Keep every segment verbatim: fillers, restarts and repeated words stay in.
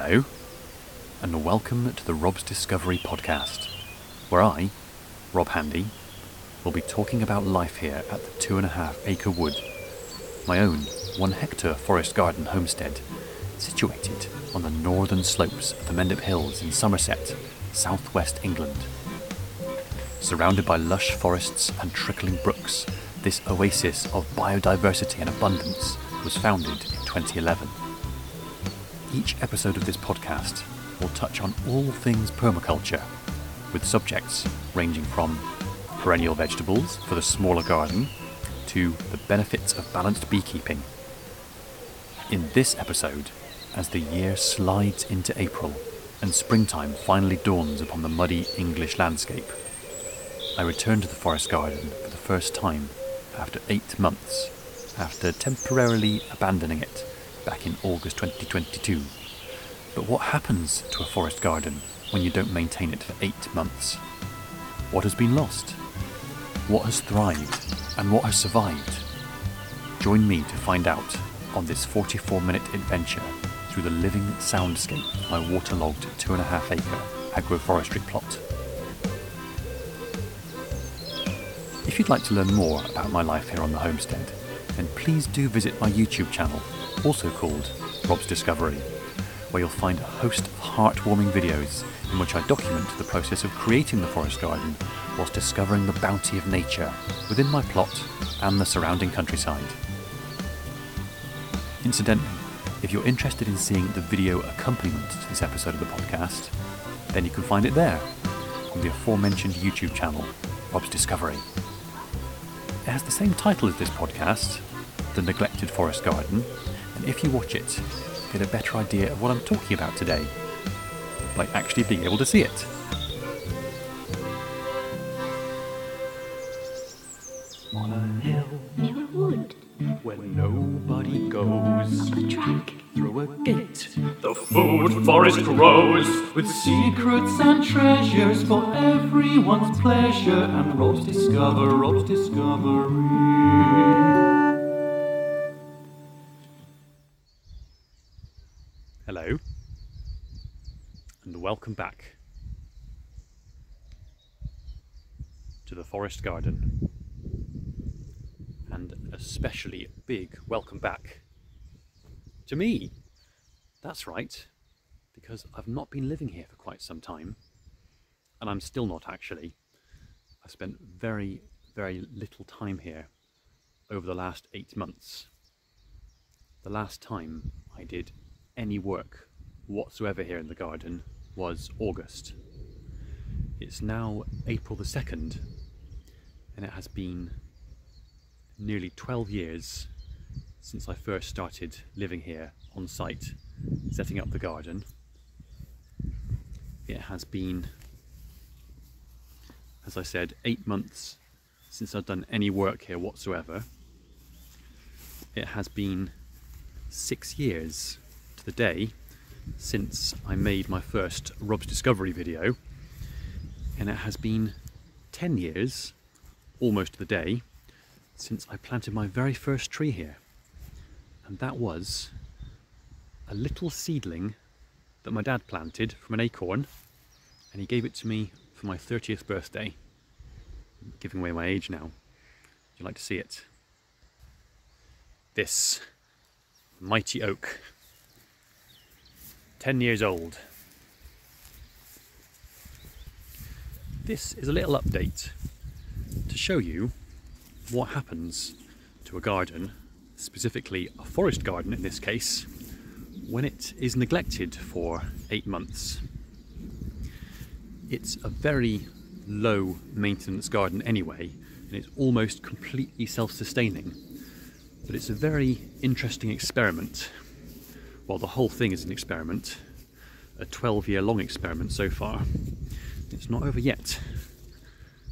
Hello, and welcome to the Rob's Discovery podcast, where I, Rob Handy, will be talking about life here at the two and a half acre wood, my own one hectare forest garden homestead, situated on the northern slopes of the Mendip Hills in Somerset, southwest England. Surrounded by lush forests and trickling brooks, this oasis of biodiversity and abundance was founded in twenty eleven. Each episode of this podcast will touch on all things permaculture, with subjects ranging from perennial vegetables for the smaller garden to the benefits of balanced beekeeping. In this episode, as the year slides into April and springtime finally dawns upon the muddy English landscape, I return to the forest garden for the first time after eight months, after temporarily abandoning it back in August twenty twenty-two. But what happens to a forest garden when you don't maintain it for eight months? What has been lost? What has thrived? And what has survived? Join me to find out on this forty-four minute adventure through the living soundscape of my waterlogged two and a half acre agroforestry plot. If you'd like to learn more about my life here on the homestead, then please do visit my YouTube channel, also called Rob's Discovery, where you'll find a host of heartwarming videos in which I document the process of creating the forest garden whilst discovering the bounty of nature within my plot and the surrounding countryside. Incidentally, if you're interested in seeing the video accompaniment to this episode of the podcast, then you can find it there on the aforementioned YouTube channel, Rob's Discovery. It has the same title as this podcast, The Neglected Forest Garden, and if you watch it, get a better idea of what I'm talking about today by actually being able to see it. On a hill, near a wood, where nobody goes, up a track, through a gate, the food forest grows, with secrets and treasures for everyone's pleasure, and Rob's Discover, Rob's Discovery. Hello, and welcome back to the forest garden, and especially a big welcome back to me. That's right, because I've not been living here for quite some time, and I'm still not actually. I've spent very, very little time here over the last eight months. The last time I did any work whatsoever here in the garden was August. It's now April the second, and it has been nearly twelve years since I first started living here on site, setting up the garden. It has been, as I said, eight months since I've done any work here whatsoever. It has been six years the day since I made my first Rob's Discovery video, and it has been ten years, almost to the day, since I planted my very first tree here, and that was a little seedling that my dad planted from an acorn, and he gave it to me for my thirtieth birthday. I'm giving away my age now. You'd like to see it. This mighty oak. ten years old. This is a little update to show you what happens to a garden, specifically a forest garden in this case, when it is neglected for eight months. It's a very low maintenance garden anyway, and it's almost completely self-sustaining, but it's a very interesting experiment. Well, the whole thing is an experiment, a twelve year long experiment so far. It's not over yet,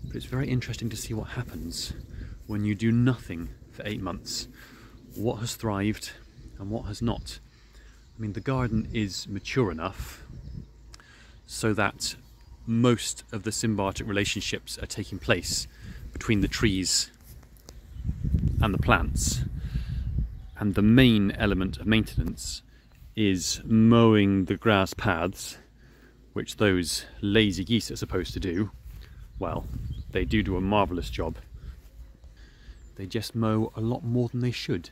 but it's very interesting to see what happens when you do nothing for eight months. What has thrived and what has not. I mean, the garden is mature enough so that most of the symbiotic relationships are taking place between the trees and the plants. And the main element of maintenance is mowing the grass paths, which those lazy geese are supposed to do, well, they do do a marvellous job. They just mow a lot more than they should,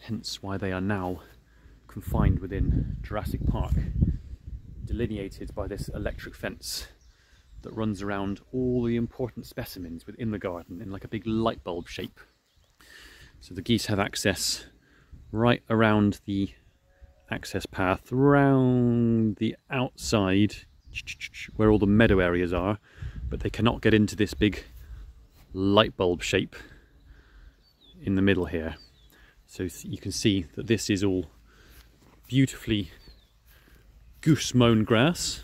hence why they are now confined within Jurassic Park, delineated by this electric fence that runs around all the important specimens within the garden in like a big light bulb shape. So the geese have access right around the access path, round the outside where all the meadow areas are, but they cannot get into this big light bulb shape in the middle here. So you can see that this is all beautifully goose-mown grass,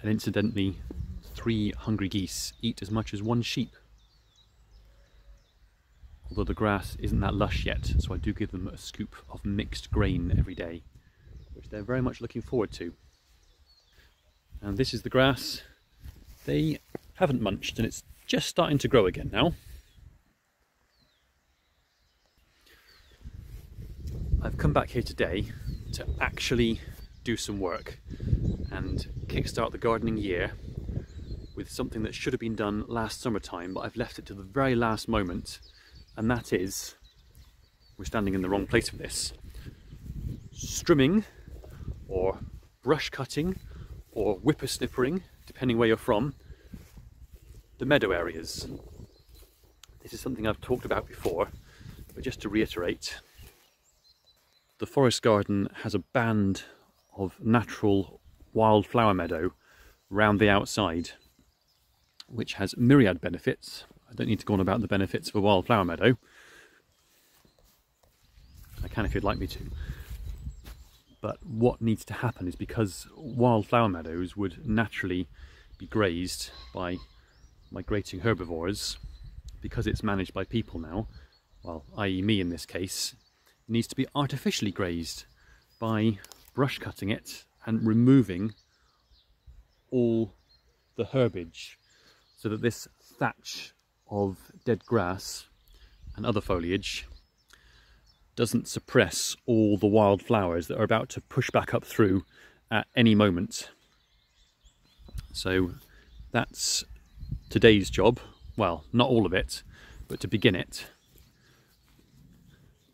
and incidentally three hungry geese eat as much as one sheep. Although the grass isn't that lush yet, so I do give them a scoop of mixed grain every day, which they're very much looking forward to. And this is the grass they haven't munched, and it's just starting to grow again now. I've come back here today to actually do some work and kickstart the gardening year with something that should have been done last summertime, but I've left it to the very last moment. And that is, we're standing in the wrong place for this, strimming or brush cutting or whippersnippering, depending where you're from, the meadow areas. This is something I've talked about before, but just to reiterate, the forest garden has a band of natural wildflower meadow round the outside, which has myriad benefits. I don't need to go on about the benefits of a wildflower meadow. I can if you'd like me to. But what needs to happen is, because wildflower meadows would naturally be grazed by migrating herbivores, because it's managed by people now, well, that is me in this case, it needs to be artificially grazed by brush cutting it and removing all the herbage, so that this thatch of dead grass and other foliage doesn't suppress all the wildflowers that are about to push back up through at any moment. So that's today's job. Well, not all of it, but to begin it.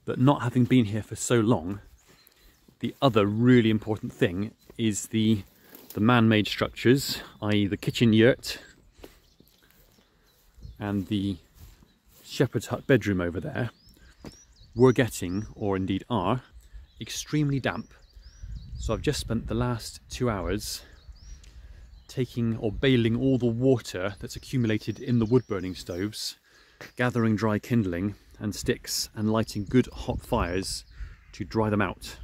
But not having been here for so long, the other really important thing is the, the man-made structures, that is the kitchen yurt, and the shepherd's hut bedroom over there were getting, or indeed are, extremely damp. So I've just spent the last two hours taking or baling all the water that's accumulated in the wood burning stoves, gathering dry kindling and sticks and lighting good hot fires to dry them out.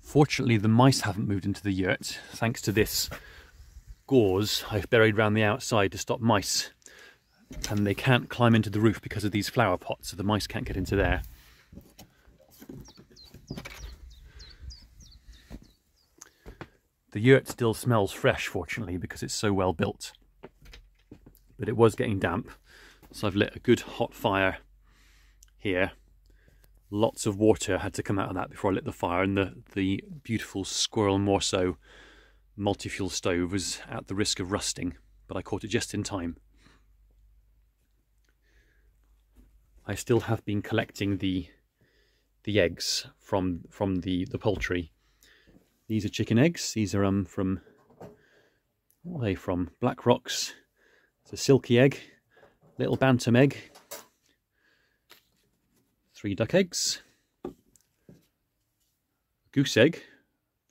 Fortunately, the mice haven't moved into the yurt, thanks to this gauze I've buried round the outside to stop mice, and they can't climb into the roof because of these flower pots, so the mice can't get into there. The yurt still smells fresh, fortunately, because it's so well built, but it was getting damp, so I've lit a good hot fire here. Lots of water had to come out of that before I lit the fire, and the, the beautiful squirrel morso multi-fuel stove was at the risk of rusting, but I caught it just in time. I still have been collecting the the eggs from from the the poultry. These are chicken eggs. These are um from, what are they from? Black Rocks. It's a silky egg, little bantam egg, three duck eggs, goose egg,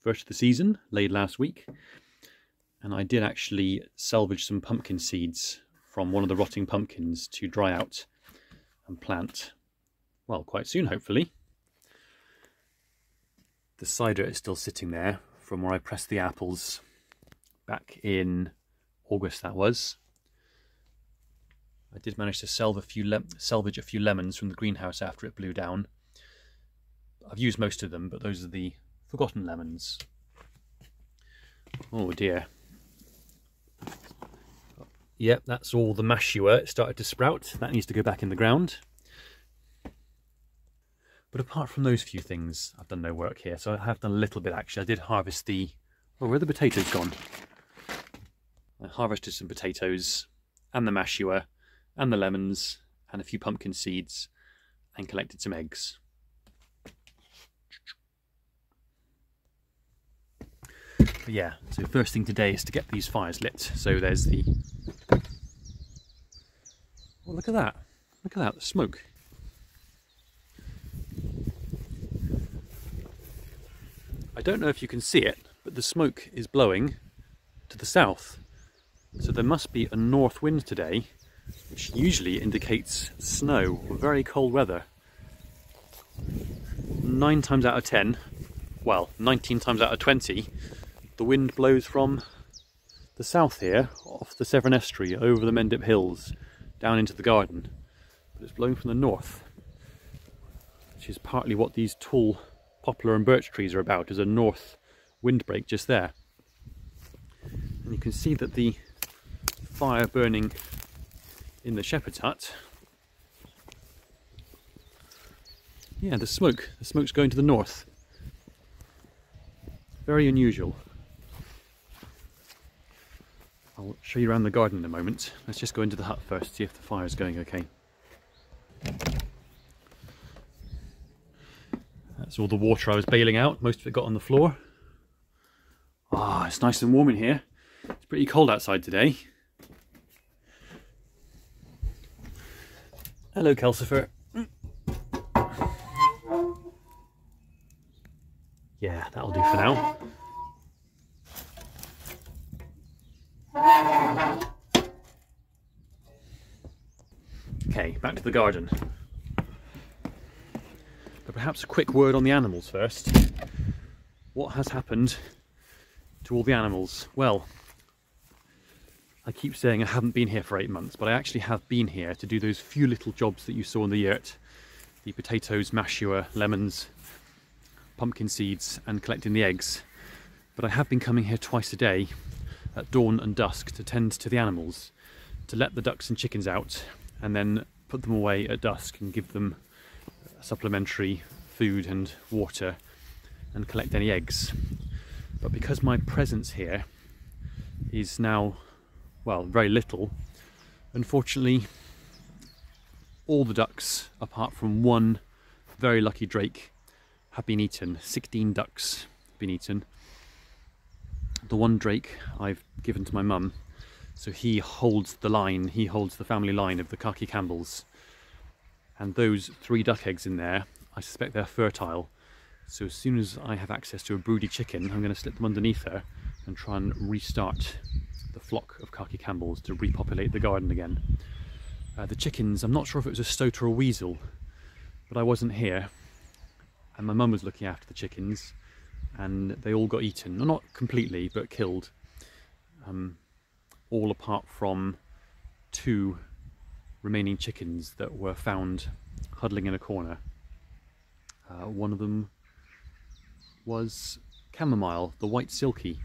first of the season, laid last week, and I did actually salvage some pumpkin seeds from one of the rotting pumpkins to dry out and plant, well, quite soon hopefully. The cider is still sitting there from where I pressed the apples back in August, that was. I did manage to salve a few le- salvage a few lemons from the greenhouse after it blew down. I've used most of them, but those are the forgotten lemons. Oh dear. Yep, that's all the mashua. It started to sprout. That needs to go back in the ground. But apart from those few things, I've done no work here. So I have done a little bit actually. I did harvest the... Oh, where are the potatoes gone? I harvested some potatoes and the mashua and the lemons and a few pumpkin seeds and collected some eggs. But yeah, so first thing today is to get these fires lit. So there's the... Well, look at that. Look at that, the smoke. I don't know if you can see it, but the smoke is blowing to the south. So there must be a north wind today, which usually indicates snow or very cold weather. Nine times out of ten, well, nineteen times out of twenty, the wind blows from the south here, off the Severn Estuary, over the Mendip Hills, down into the garden. But it's blowing from the north, which is partly what these tall poplar and birch trees are about, is a north windbreak just there. And you can see that the fire burning in the shepherd's hut, yeah, the smoke, the smoke's going to the north. Very unusual. I'll show you around the garden in a moment. Let's just go into the hut first, see if the fire is going okay. That's all the water I was bailing out. Most of it got on the floor. Ah, it's nice and warm in here. It's pretty cold outside today. Hello, Calcifer. Yeah, that'll do for now. Okay, back to the garden. But perhaps a quick word on the animals first. What has happened to all the animals? Well, I keep saying I haven't been here for eight months, but I actually have been here to do those few little jobs that you saw in the yurt. The potatoes, mashua, lemons, pumpkin seeds, and collecting the eggs. But I have been coming here twice a day at dawn and dusk to tend to the animals, to let the ducks and chickens out, and then put them away at dusk and give them supplementary food and water and collect any eggs. But because my presence here is now, well, very little, unfortunately all the ducks apart from one very lucky drake have been eaten. sixteen ducks have been eaten. The one drake I've given to my mum, so he holds the line, he holds the family line of the Khaki Campbells. And those three duck eggs in there, I suspect they're fertile. So as soon as I have access to a broody chicken, I'm going to slip them underneath her and try and restart the flock of Khaki Campbells to repopulate the garden again. Uh, the chickens, I'm not sure if it was a stoat or a weasel, but I wasn't here. And my mum was looking after the chickens, and they all got eaten. Well, not completely, but killed. Um, all apart from two remaining chickens that were found huddling in a corner. Uh, one of them was Chamomile, the white silky.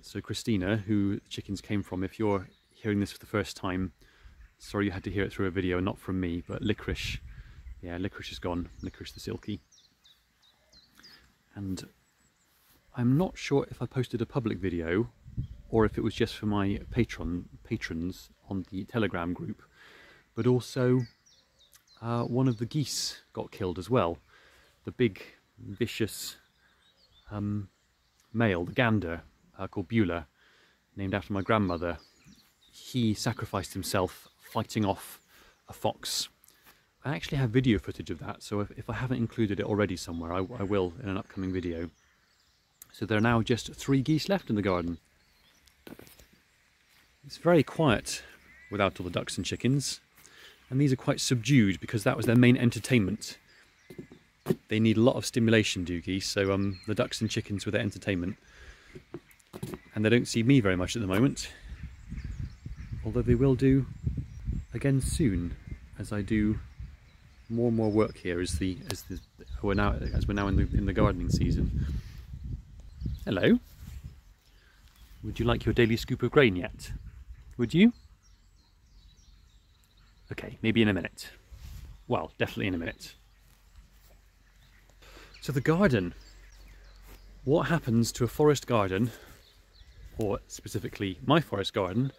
So Christina, who the chickens came from, if you're hearing this for the first time, sorry you had to hear it through a video, not from me, but Licorice. Yeah, Licorice is gone, Licorice the silky. And I'm not sure if I posted a public video or if it was just for my patron patrons on the Telegram group. But also uh, one of the geese got killed as well. The big, vicious um, male, the gander, uh, called Beulah, named after my grandmother. He sacrificed himself fighting off a fox. I actually have video footage of that, so if, if I haven't included it already somewhere, I, I will in an upcoming video. So there are now just three geese left in the garden. It's very quiet without all the ducks and chickens. And these are quite subdued because that was their main entertainment. They need a lot of stimulation, do geese, so um, the ducks and chickens were their entertainment. And they don't see me very much at the moment, although they will do again soon, as I do more and more work here as the as the we're now as we're now in the in the gardening season. Hello. Would you like your daily scoop of grain yet? Would you? Okay, maybe in a minute. Well, definitely in a minute. So the garden. What happens to a forest garden, or specifically my forest garden,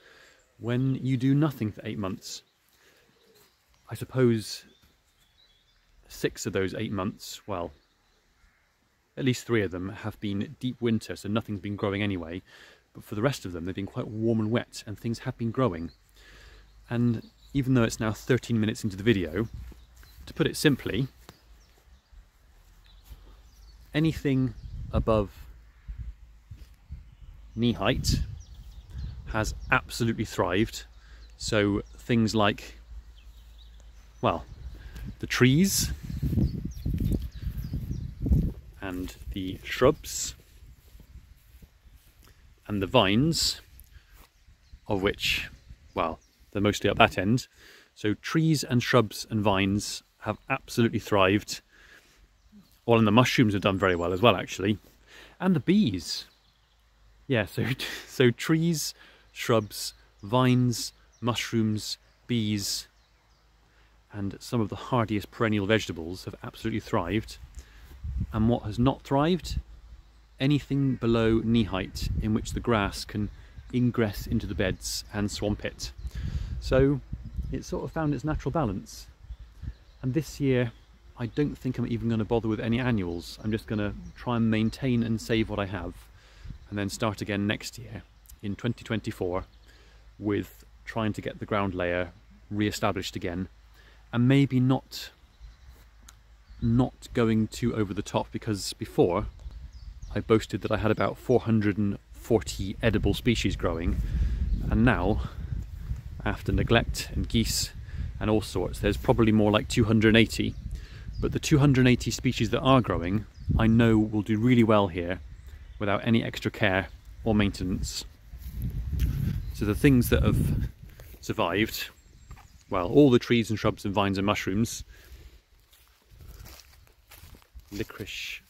when you do nothing for eight months? I suppose six of those eight months, well, at least three of them have been deep winter, so nothing's been growing anyway, but for the rest of them they've been quite warm and wet and things have been growing. And even though it's now thirteen minutes into the video, to put it simply, anything above knee height has absolutely thrived. So things like, well, the trees and the shrubs and the vines, of which, well, they're mostly up that end. So trees and shrubs and vines have absolutely thrived. Well, and the mushrooms have done very well as well, actually. And the bees. Yeah, so, so trees, shrubs, vines, mushrooms, bees, and some of the hardiest perennial vegetables have absolutely thrived. And what has not thrived? Anything below knee height in which the grass can ingress into the beds and swamp it. So it sort of found its natural balance. And this year, I don't think I'm even going to bother with any annuals. I'm just going to try and maintain and save what I have, and then start again next year in twenty twenty-four with trying to get the ground layer re-established again, and maybe not not going too over the top, because before I boasted that I had about four hundred forty edible species growing, and now after neglect and geese and all sorts there's probably more like two hundred eighty. But the two hundred eighty species that are growing, I know will do really well here without any extra care or maintenance. So the things that have survived, well, all the trees and shrubs and vines and mushrooms, licorice,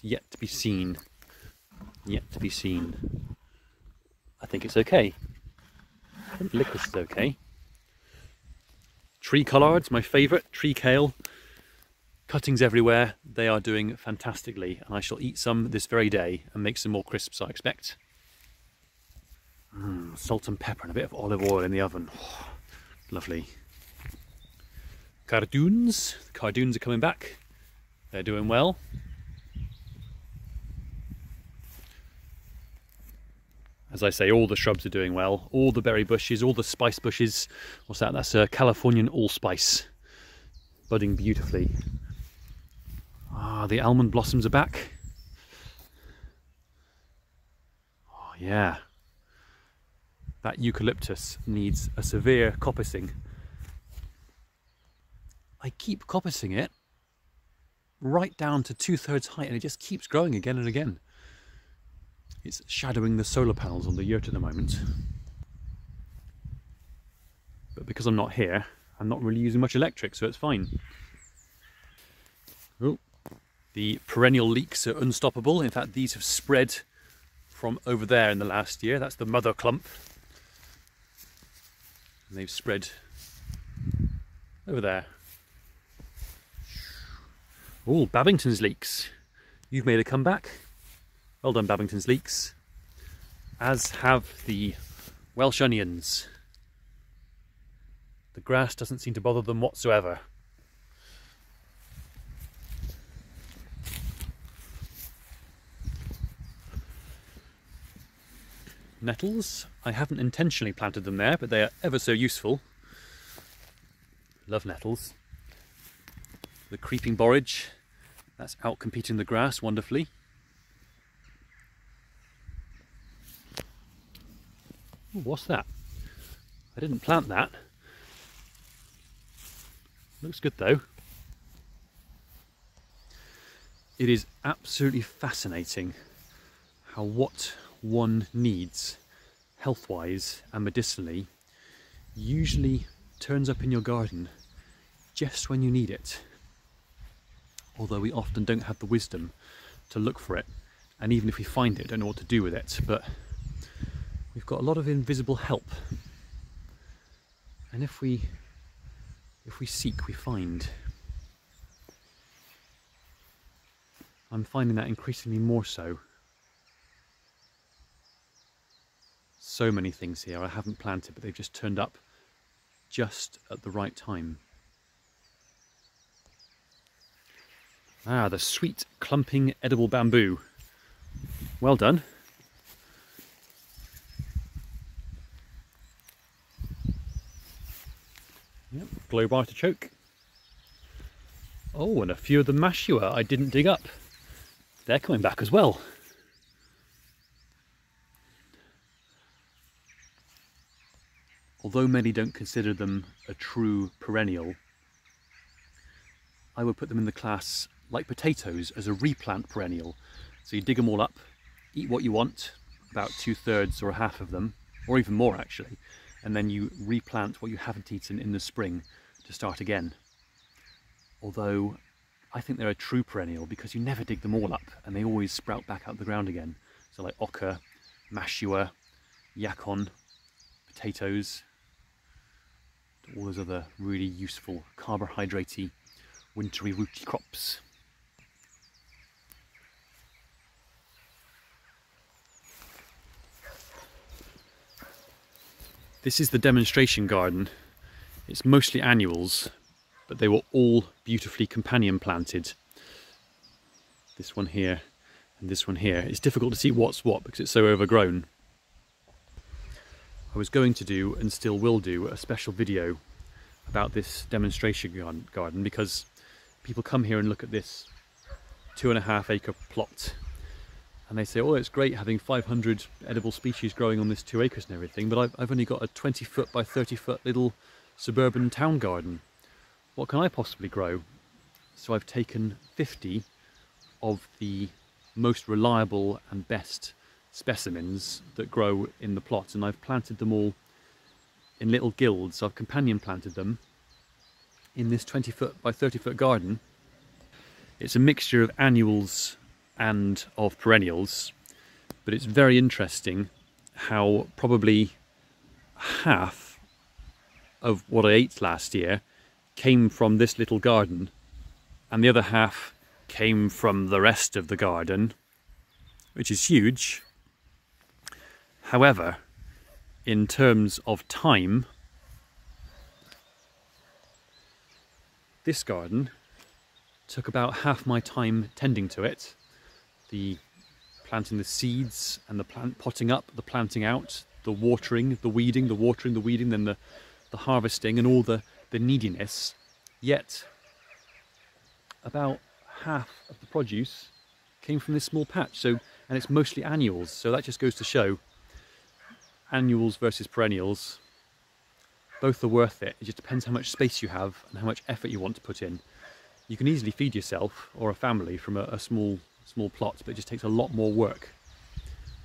yet to be seen, yet to be seen. I think it's okay. I think licorice is okay. Tree collards, my favourite, tree kale. Cuttings everywhere, they are doing fantastically, and I shall eat some this very day and make some more crisps, I expect. Mm, salt and pepper and a bit of olive oil in the oven. Oh, lovely. Cardoons, the cardoons are coming back, they're doing well. As I say, all the shrubs are doing well, all the berry bushes, all the spice bushes. What's that? That's a Californian allspice, budding beautifully. Ah, the almond blossoms are back. Oh yeah. That eucalyptus needs a severe coppicing. I keep coppicing it right down to two-thirds height and it just keeps growing again and again. It's shadowing the solar panels on the yurt at the moment. But because I'm not here, I'm not really using much electric, so it's fine. Oh. The perennial leeks are unstoppable. In fact, these have spread from over there in the last year. That's the mother clump. And they've spread over there. Oh, Babington's leeks. You've made a comeback. Well done, Babington's leeks. As have the Welsh onions. The grass doesn't seem to bother them whatsoever. Nettles, I haven't intentionally planted them there, but they are ever so useful. Love nettles. The creeping borage, that's out competing the grass wonderfully. Ooh, what's that? I didn't plant that. Looks good though. It is absolutely fascinating how what one needs health-wise and medicinally usually turns up in your garden just when you need it, although we often don't have the wisdom to look for it, and even if we find it don't know what to do with it. But we've got a lot of invisible help, and if we if we seek we find. I'm finding that increasingly more so. So many things here I haven't planted, but they've just turned up just at the right time. Ah, the sweet clumping edible bamboo. Well done. Yep, globe artichoke. Oh, and a few of the mashua I didn't dig up. They're coming back as well. Although many don't consider them a true perennial, I would put them in the class, like potatoes, as a replant perennial. So you dig them all up, eat what you want, about two thirds or a half of them, or even more actually, and then you replant what you haven't eaten in the spring to start again. Although I think they're a true perennial because you never dig them all up and they always sprout back out the ground again. So like okra, mashua, yakon, potatoes, all those other really useful carbohydrate-y, wintry rooty crops. This is the demonstration garden. It's mostly annuals, but they were all beautifully companion planted. This one here and this one here. It's difficult to see what's what because it's so overgrown. I was going to do, and still will do, a special video about this demonstration garden because people come here and look at this two and a half acre plot and they say, oh, it's great having five hundred edible species growing on this two acres and everything, but I've, I've only got a twenty foot by thirty foot little suburban town garden. What can I possibly grow? So I've taken fifty of the most reliable and best specimens that grow in the plot and I've planted them all in little guilds. So I've companion planted them in this twenty foot by thirty foot garden. It's a mixture of annuals and of perennials, but it's very interesting how probably half of what I ate last year came from this little garden and the other half came from the rest of the garden, which is huge. However, in terms of time, this garden took about half my time tending to it, the planting the seeds and the plant potting up, the planting out, the watering, the weeding, the watering, the weeding, then the, the harvesting and all the the neediness, yet about half of the produce came from this small patch. So, and it's mostly annuals, so that just goes to show annuals versus perennials, both are worth it. It just depends how much space you have and how much effort you want to put in. You can easily feed yourself or a family from a, a small small plot, but it just takes a lot more work.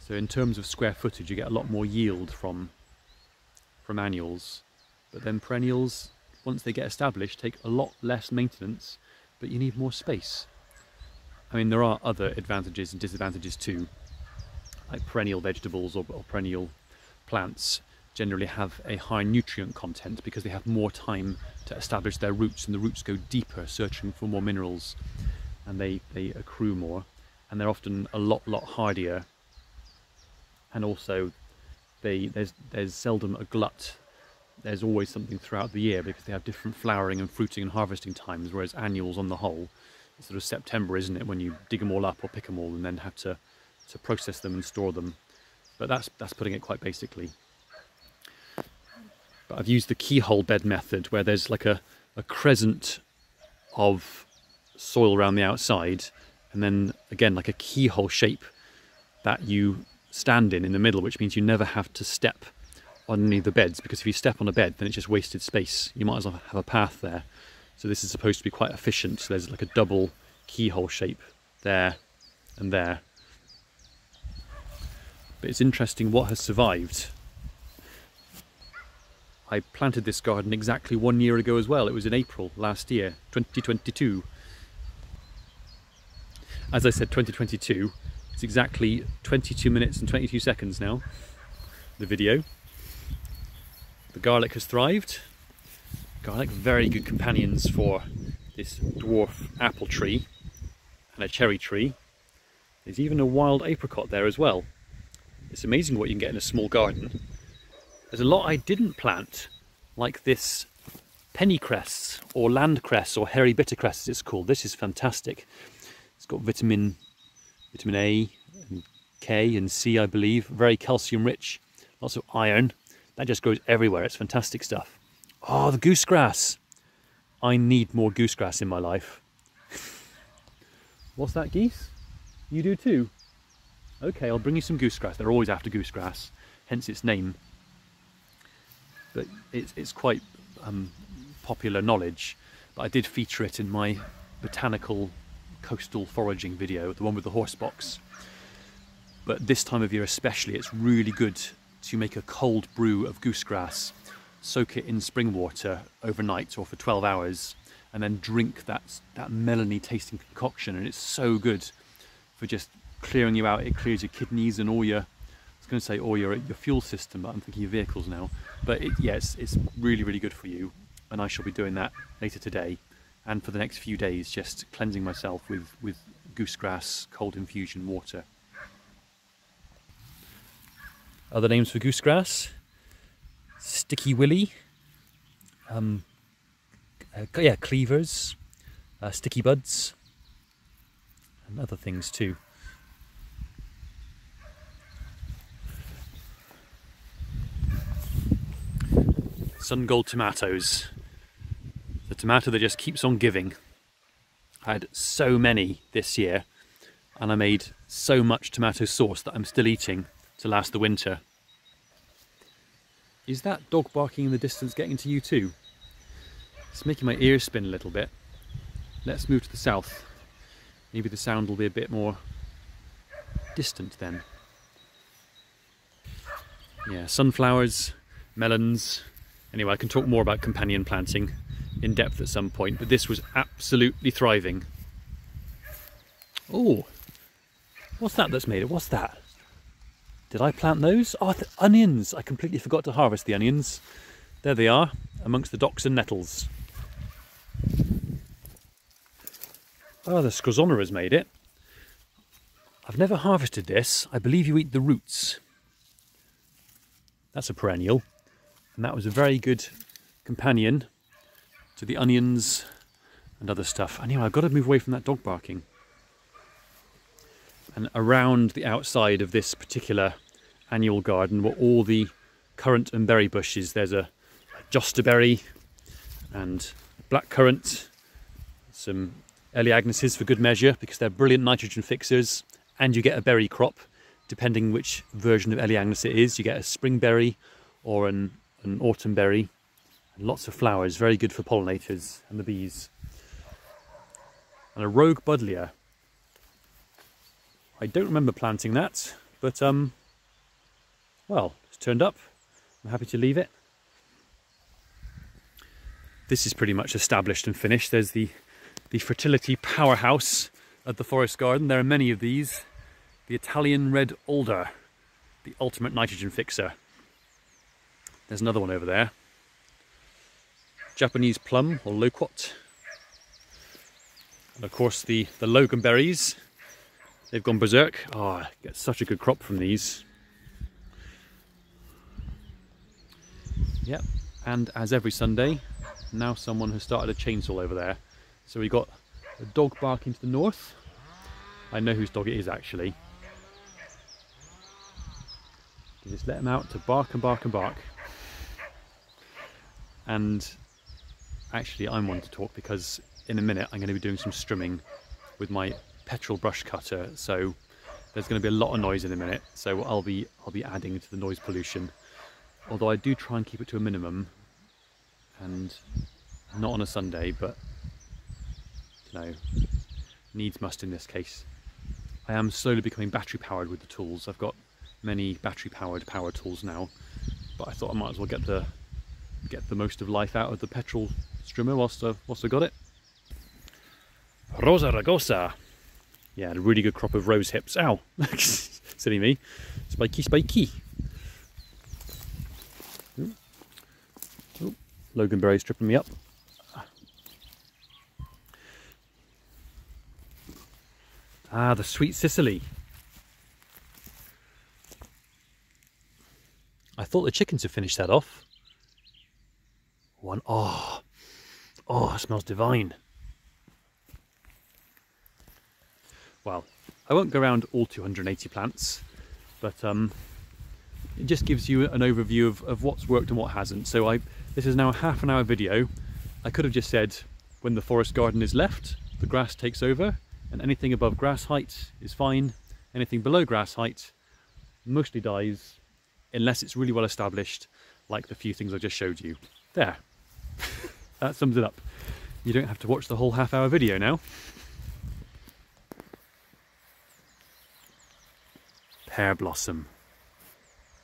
So in terms of square footage you get a lot more yield from from annuals, but then perennials, once they get established, take a lot less maintenance, but you need more space. I mean, there are other advantages and disadvantages too, like perennial vegetables or, or perennial plants generally have a high nutrient content because they have more time to establish their roots, and the roots go deeper searching for more minerals and they, they accrue more, and they're often a lot, lot hardier, and also they, there's, there's seldom a glut. There's always something throughout the year because they have different flowering and fruiting and harvesting times, whereas annuals on the whole, it's sort of September, isn't it, when you dig them all up or pick them all and then have to, to process them and store them. But that's, that's putting it quite basically. But I've used the keyhole bed method where there's like a, a crescent of soil around the outside and then again like a keyhole shape that you stand in in the middle, which means you never have to step on any of the beds, because if you step on a bed then it's just wasted space. You might as well have a path there. So this is supposed to be quite efficient. So there's like a double keyhole shape there and there. But it's interesting what has survived. I planted this garden exactly one year ago as well. It was in April last year, twenty twenty-two. As I said, twenty twenty-two, it's exactly twenty-two minutes and twenty-two seconds now, the video. The garlic has thrived. Garlic, very good companions for this dwarf apple tree. and a cherry tree. There's even a wild apricot there as well. It's amazing what you can get in a small garden. There's a lot I didn't plant, like this pennycress or landcress or hairy bittercress as it's called. This is fantastic. It's got vitamin, vitamin A and K and C, I believe. Very calcium rich, lots of iron. That just grows everywhere. It's fantastic stuff. Oh, the goosegrass. I need more goosegrass in my life. What's that, geese? You do too? Okay, I'll bring you some goosegrass. They're always after goosegrass, hence its name. But it's, it's quite um, popular knowledge. But I did feature it in my botanical coastal foraging video, the one with the horse box. But this time of year especially, it's really good to make a cold brew of goosegrass, soak it in spring water overnight or for twelve hours, and then drink that, that melony tasting concoction. And it's so good for just clearing you out. It clears your kidneys and all your, I was going to say all your, your fuel system, but I'm thinking your vehicles now. But it, yes, it's really, really good for you. And I shall be doing that later today. And for the next few days, just cleansing myself with, with goosegrass, cold infusion water. Other names for goosegrass: sticky willy, um, uh, yeah, cleavers, uh, sticky buds, and other things too. Sun gold tomatoes, the tomato that just keeps on giving. I had so many this year, and I made so much tomato sauce that I'm still eating to last the winter. Is that dog barking in the distance getting to you too? It's making my ears spin a little bit. Let's move to the south. Maybe the sound will be a bit more distant then. Yeah, sunflowers, melons. Anyway, I can talk more about companion planting in depth at some point, but this was absolutely thriving. Oh, what's that that's made it? What's that? Did I plant those? Oh, the onions! I completely forgot to harvest the onions. There they are, amongst the docks and nettles. Oh, the Scorzonera has made it. I've never harvested this. I believe you eat the roots. That's a perennial. And that was a very good companion to the onions and other stuff. Anyway, I've got to move away from that dog barking. And around the outside of this particular annual garden were all the currant and berry bushes. There's a, a josterberry and blackcurrant, some eleagnuses for good measure because they're brilliant nitrogen fixers, and you get a berry crop depending which version of eleagnus it is. You get a spring berry or an, an autumn berry, and lots of flowers, very good for pollinators and the bees. And a rogue buddleia. I don't remember planting that, but um, well, it's turned up. I'm happy to leave it. This is pretty much established and finished. There's the, the fertility powerhouse at the forest garden. There are many of these. The Italian red alder, the ultimate nitrogen fixer. There's another one over there. Japanese plum or loquat. And of course the, the loganberries. They've gone berserk. Oh, I get such a good crop from these. Yep, and as every Sunday, now someone has started a chainsaw over there. So we got a dog barking to the north. I know whose dog it is actually. You just let him out to bark and bark and bark. And actually I'm one to talk because in a minute I'm going to be doing some strimming with my petrol brush cutter, so there's going to be a lot of noise in a minute, so I'll be I'll be adding to the noise pollution, although I do try and keep it to a minimum, and not on a Sunday, but you know, needs must in this case. I am slowly becoming battery powered with the tools. I've got many battery powered power tools now, but I thought I might as well get the get the most of life out of the petrol strimmer whilst I, whilst I got it. Rosa Ragosa. Yeah, and a really good crop of rose hips. Ow! Silly me. Spiky, spiky. Ooh. Ooh. Loganberry's tripping me up. Ah, the sweet Sicily. I thought the chickens had finished that off. One, oh, oh, it smells divine. Well, I won't go around all two hundred and eighty plants, but um, it just gives you an overview of, of what's worked and what hasn't. So I, this is now a half an hour video. I could have just said, when the forest garden is left, the grass takes over, and anything above grass height is fine. Anything below grass height mostly dies, unless it's really well established, like the few things I just showed you. There, that sums it up. You don't have to watch the whole half hour video now. Pear blossom.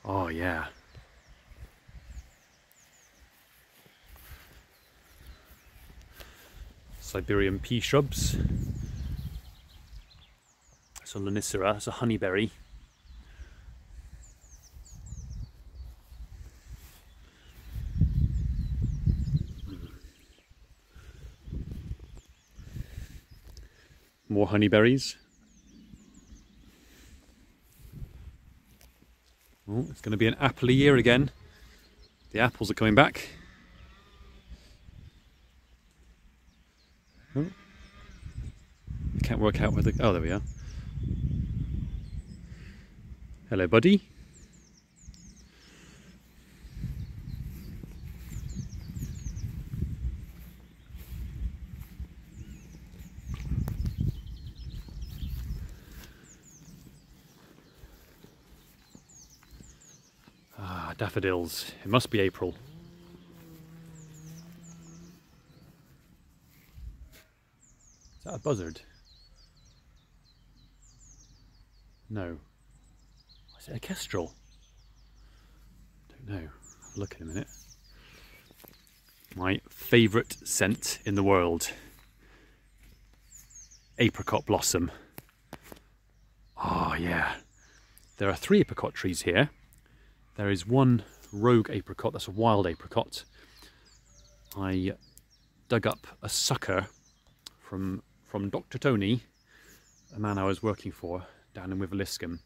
Oh yeah. Siberian pea shrubs. That's a lonicera, that's a honeyberry. More honeyberries. Oh, it's going to be an apple a year again. The apples are coming back. Oh. I can't work out where the... Oh, there we are. Hello, buddy. Daffodils. It must be April. Is that a buzzard? No. Is it a kestrel? Don't know. Have a look in a minute. My favourite scent in the world. Apricot blossom. Oh yeah. There are three apricot trees here. There is one rogue apricot, that's a wild apricot. I dug up a sucker from, from Doctor Tony, a man I was working for down in Wiveliscombe.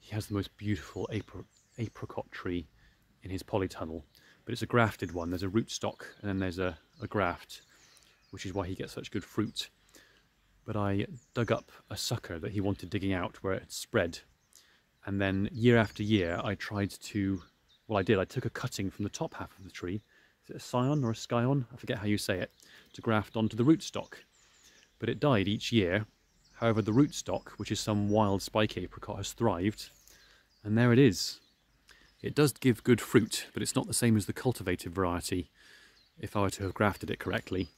He has the most beautiful apri apricot tree in his polytunnel, but it's a grafted one. There's a rootstock and then there's a, a graft, which is why he gets such good fruit. But I dug up a sucker that he wanted digging out where it spread. And then year after year, I tried to, well I did, I took a cutting from the top half of the tree, is it a scion or a scion? I forget how you say it, to graft onto the rootstock. But it died each year. However, the rootstock, which is some wild spike apricot, has thrived. And there it is. It does give good fruit, but it's not the same as the cultivated variety, if I were to have grafted it correctly.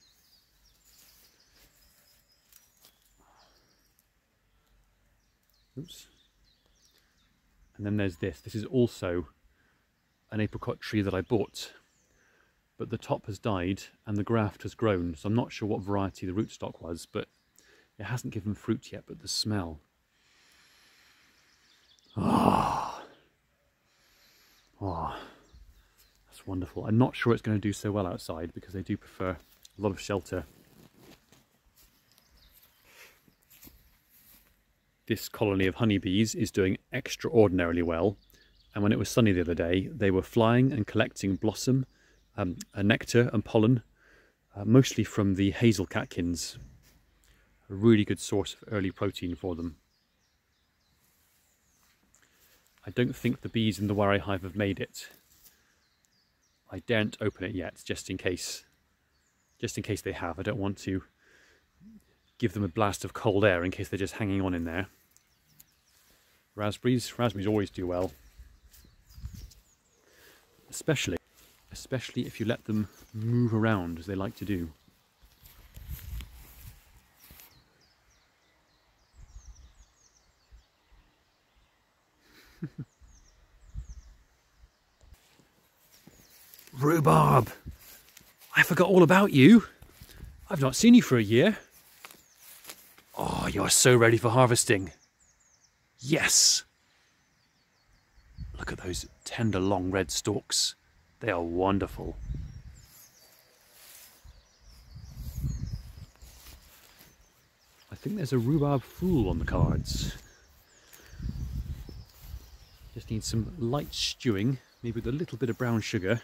Oops. And then there's this. This is also an apricot tree that I bought, but the top has died and the graft has grown. So I'm not sure what variety the rootstock was, but it hasn't given fruit yet, but the smell. Oh, oh that's wonderful. I'm not sure it's going to do so well outside because they do prefer a lot of shelter. This colony of honeybees is doing extraordinarily well, and when it was sunny the other day, they were flying and collecting blossom, um, nectar and pollen, uh, mostly from the hazel catkins. A really good source of early protein for them. I don't think the bees in the Warré hive have made it. I daren't open it yet, just in case. Just in case they have, I don't want to give them a blast of cold air in case they're just hanging on in there. Raspberries, raspberries always do well. Especially, especially if you let them move around as they like to do. Rhubarb! I forgot all about you. I've not seen you for a year. Oh, you're so ready for harvesting. Yes! Look at those tender, long red stalks. They are wonderful. I think there's a rhubarb fool on the cards. Just need some light stewing, maybe with a little bit of brown sugar,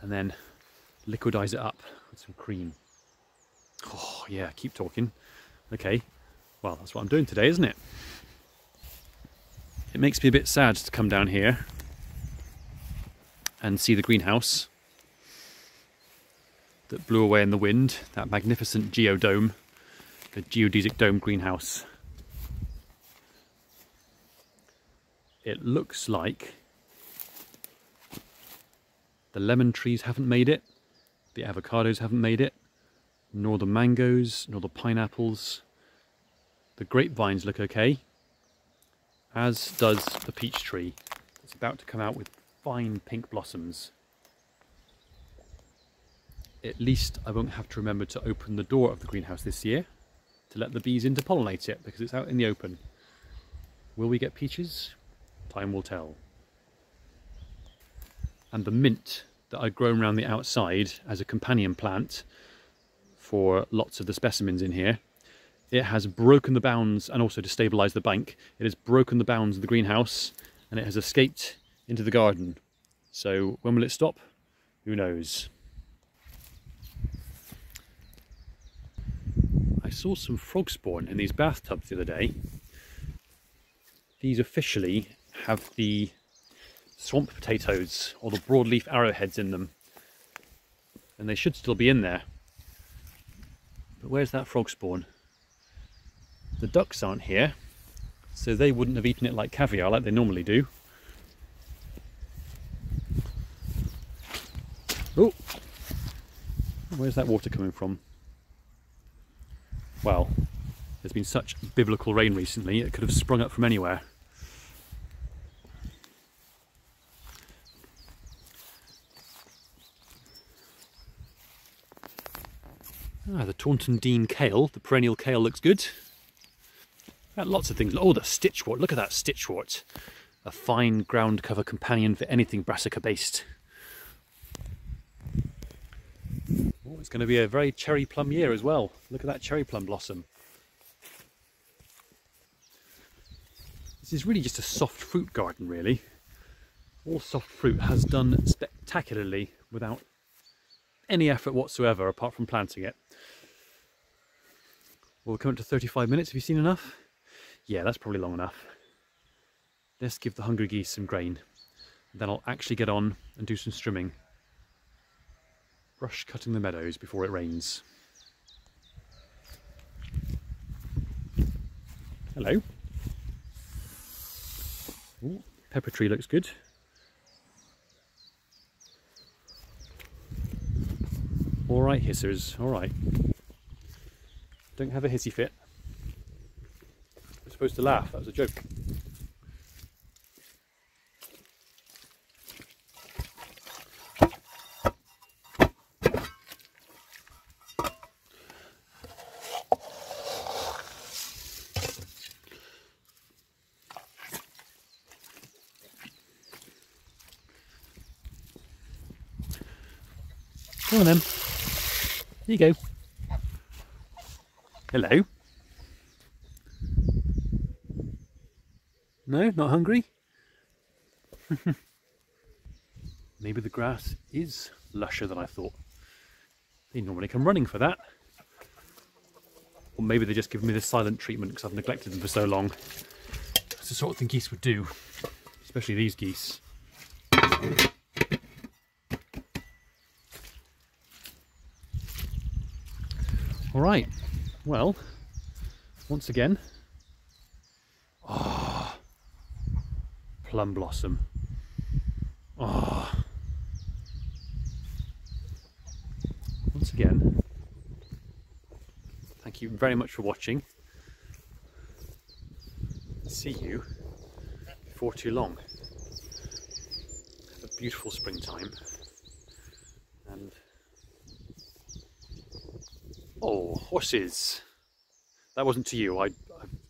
and then liquidize it up with some cream. Oh yeah, keep talking. Okay, well that's what I'm doing today, isn't it? It makes me a bit sad to come down here and see the greenhouse that blew away in the wind, that magnificent geodome, the geodesic dome greenhouse. It looks like the lemon trees haven't made it, the avocados haven't made it, nor the mangoes, nor the pineapples. The grapevines look okay, as does the peach tree. It's about to come out with fine pink blossoms. At least I won't have to remember to open the door of the greenhouse this year to let the bees interpollinate it, because it's out in the open. Will we get peaches? Time will tell. And the mint that I've grown around the outside as a companion plant for lots of the specimens in here, it has broken the bounds, and also to stabilise the bank, it has broken the bounds of the greenhouse and it has escaped into the garden. So when will it stop? Who knows? I saw some frog spawn in these bathtubs the other day. These officially have the swamp potatoes or the broadleaf arrowheads in them, and they should still be in there. But where's that frog spawn? The ducks aren't here, so they wouldn't have eaten it like caviar like they normally do. Oh, where's that water coming from? Well, there's been such biblical rain recently, it could have sprung up from anywhere. Ah, the Taunton Dean kale, the perennial kale, looks good. Got lots of things. Oh, the stitchwort, look at that stitchwort. A fine ground cover companion for anything brassica based. Oh, it's going to be a very cherry plum year as well. Look at that cherry plum blossom. This is really just a soft fruit garden, really. All soft fruit has done spectacularly without any effort whatsoever apart from planting it. We'll come up to thirty-five minutes. Have you seen enough? Yeah, that's probably long enough. Let's give the hungry geese some grain. Then I'll actually get on and do some strimming. Brush cutting the meadows before it rains. Hello. Ooh, pepper tree looks good. All right, hissers, all right. Don't have a hissy fit. I'm supposed to laugh, that was a joke. Come on then, there you go. Hello. No, not hungry? Maybe the grass is lusher than I thought. They normally come running for that. Or maybe they just give me the silent treatment because I've neglected them for so long. That's the sort of thing geese would do, especially these geese. All right. Well, once again, oh, plum blossom. Oh. Once again, thank you very much for watching. See you before too long. Have a beautiful springtime. And oh, horses. That wasn't to you. I, I've,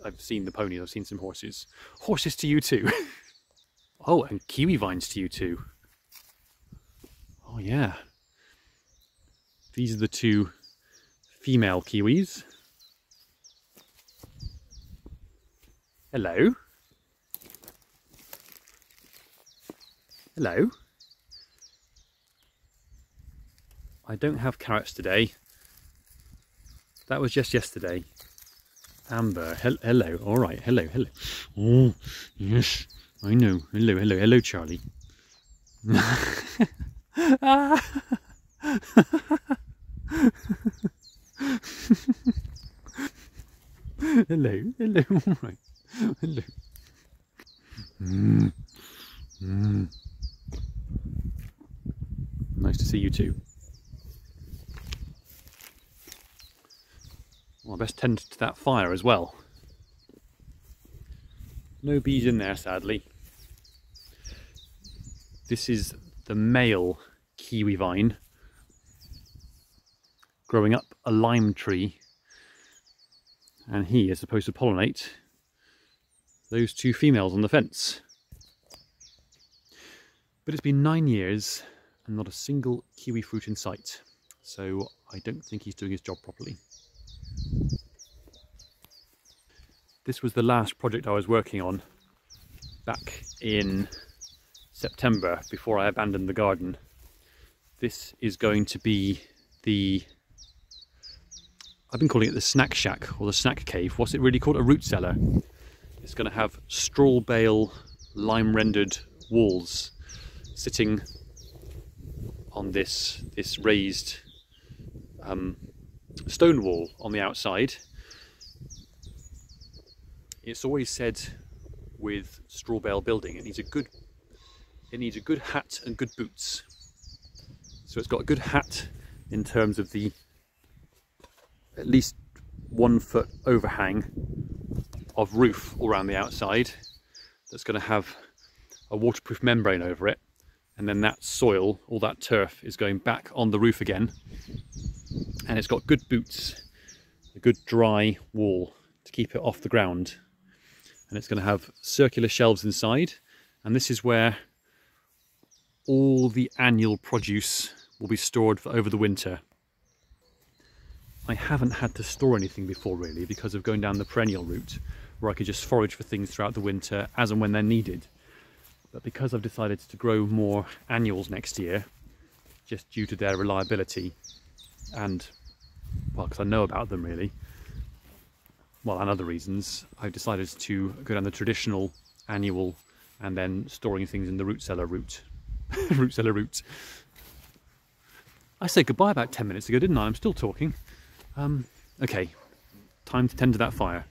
I've seen the ponies. I've seen some horses. Horses to you too. Oh, and kiwi vines to you too. Oh yeah. These are the two female kiwis. Hello? Hello? I don't have carrots today. That was just yesterday. Amber, he hello, all right, hello, hello. Oh, yes, I know. Hello, hello, hello, Charlie. Hello, hello, all right, hello. Mm. Mm. Nice to see you too. Well, I best tend to that fire as well. No bees in there, sadly. This is the male kiwi vine growing up a lime tree, and he is supposed to pollinate those two females on the fence. But it's been nine years and not a single kiwi fruit in sight, so I don't think he's doing his job properly. This was the last project I was working on back in September before I abandoned the garden. This is going to be the, I've been calling it the snack shack or the snack cave. What's it really called? A root cellar. It's going to have straw bale lime rendered walls sitting on this, this raised um, stone wall on the outside. It's always said with straw bale building, it needs a good, it needs a good hat and good boots. So it's got a good hat in terms of the at least one foot overhang of roof all around the outside. That's going to have a waterproof membrane over it, and then that soil, all that turf, is going back on the roof again. And it's got good boots, a good dry wall to keep it off the ground. And it's going to have circular shelves inside, and this is where all the annual produce will be stored for over the winter. I haven't had to store anything before really because of going down the perennial route where I could just forage for things throughout the winter as and when they're needed. But because I've decided to grow more annuals next year, just due to their reliability and, well, because I know about them really, well, and other reasons, I've decided to go down the traditional annual and then storing things in the root cellar route. Root cellar route. I said goodbye about ten minutes ago, didn't I? I'm still talking. Um, okay, time to tend to that fire.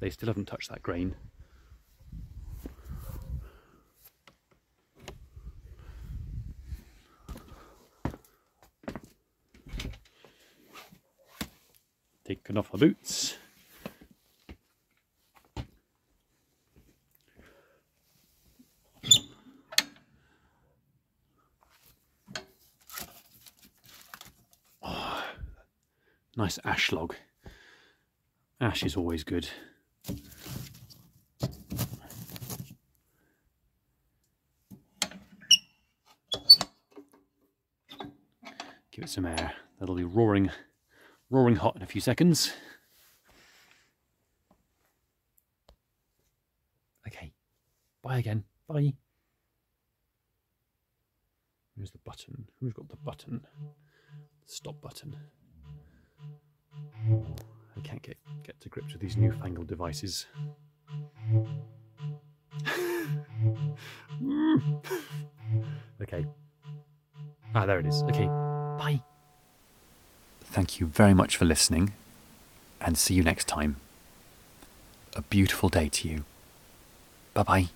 They still haven't touched that grain. Taking off my boots. Oh, nice ash log. Ash is always good. Give it some air. That'll be roaring. Roaring hot in a few seconds. Okay, bye again, bye. Where's the button? Who's got the button? Stop button. I can't get, get to grips with these newfangled devices. Okay. Ah, there it is. Okay, bye. Thank you very much for listening, and see you next time. A beautiful day to you. Bye-bye.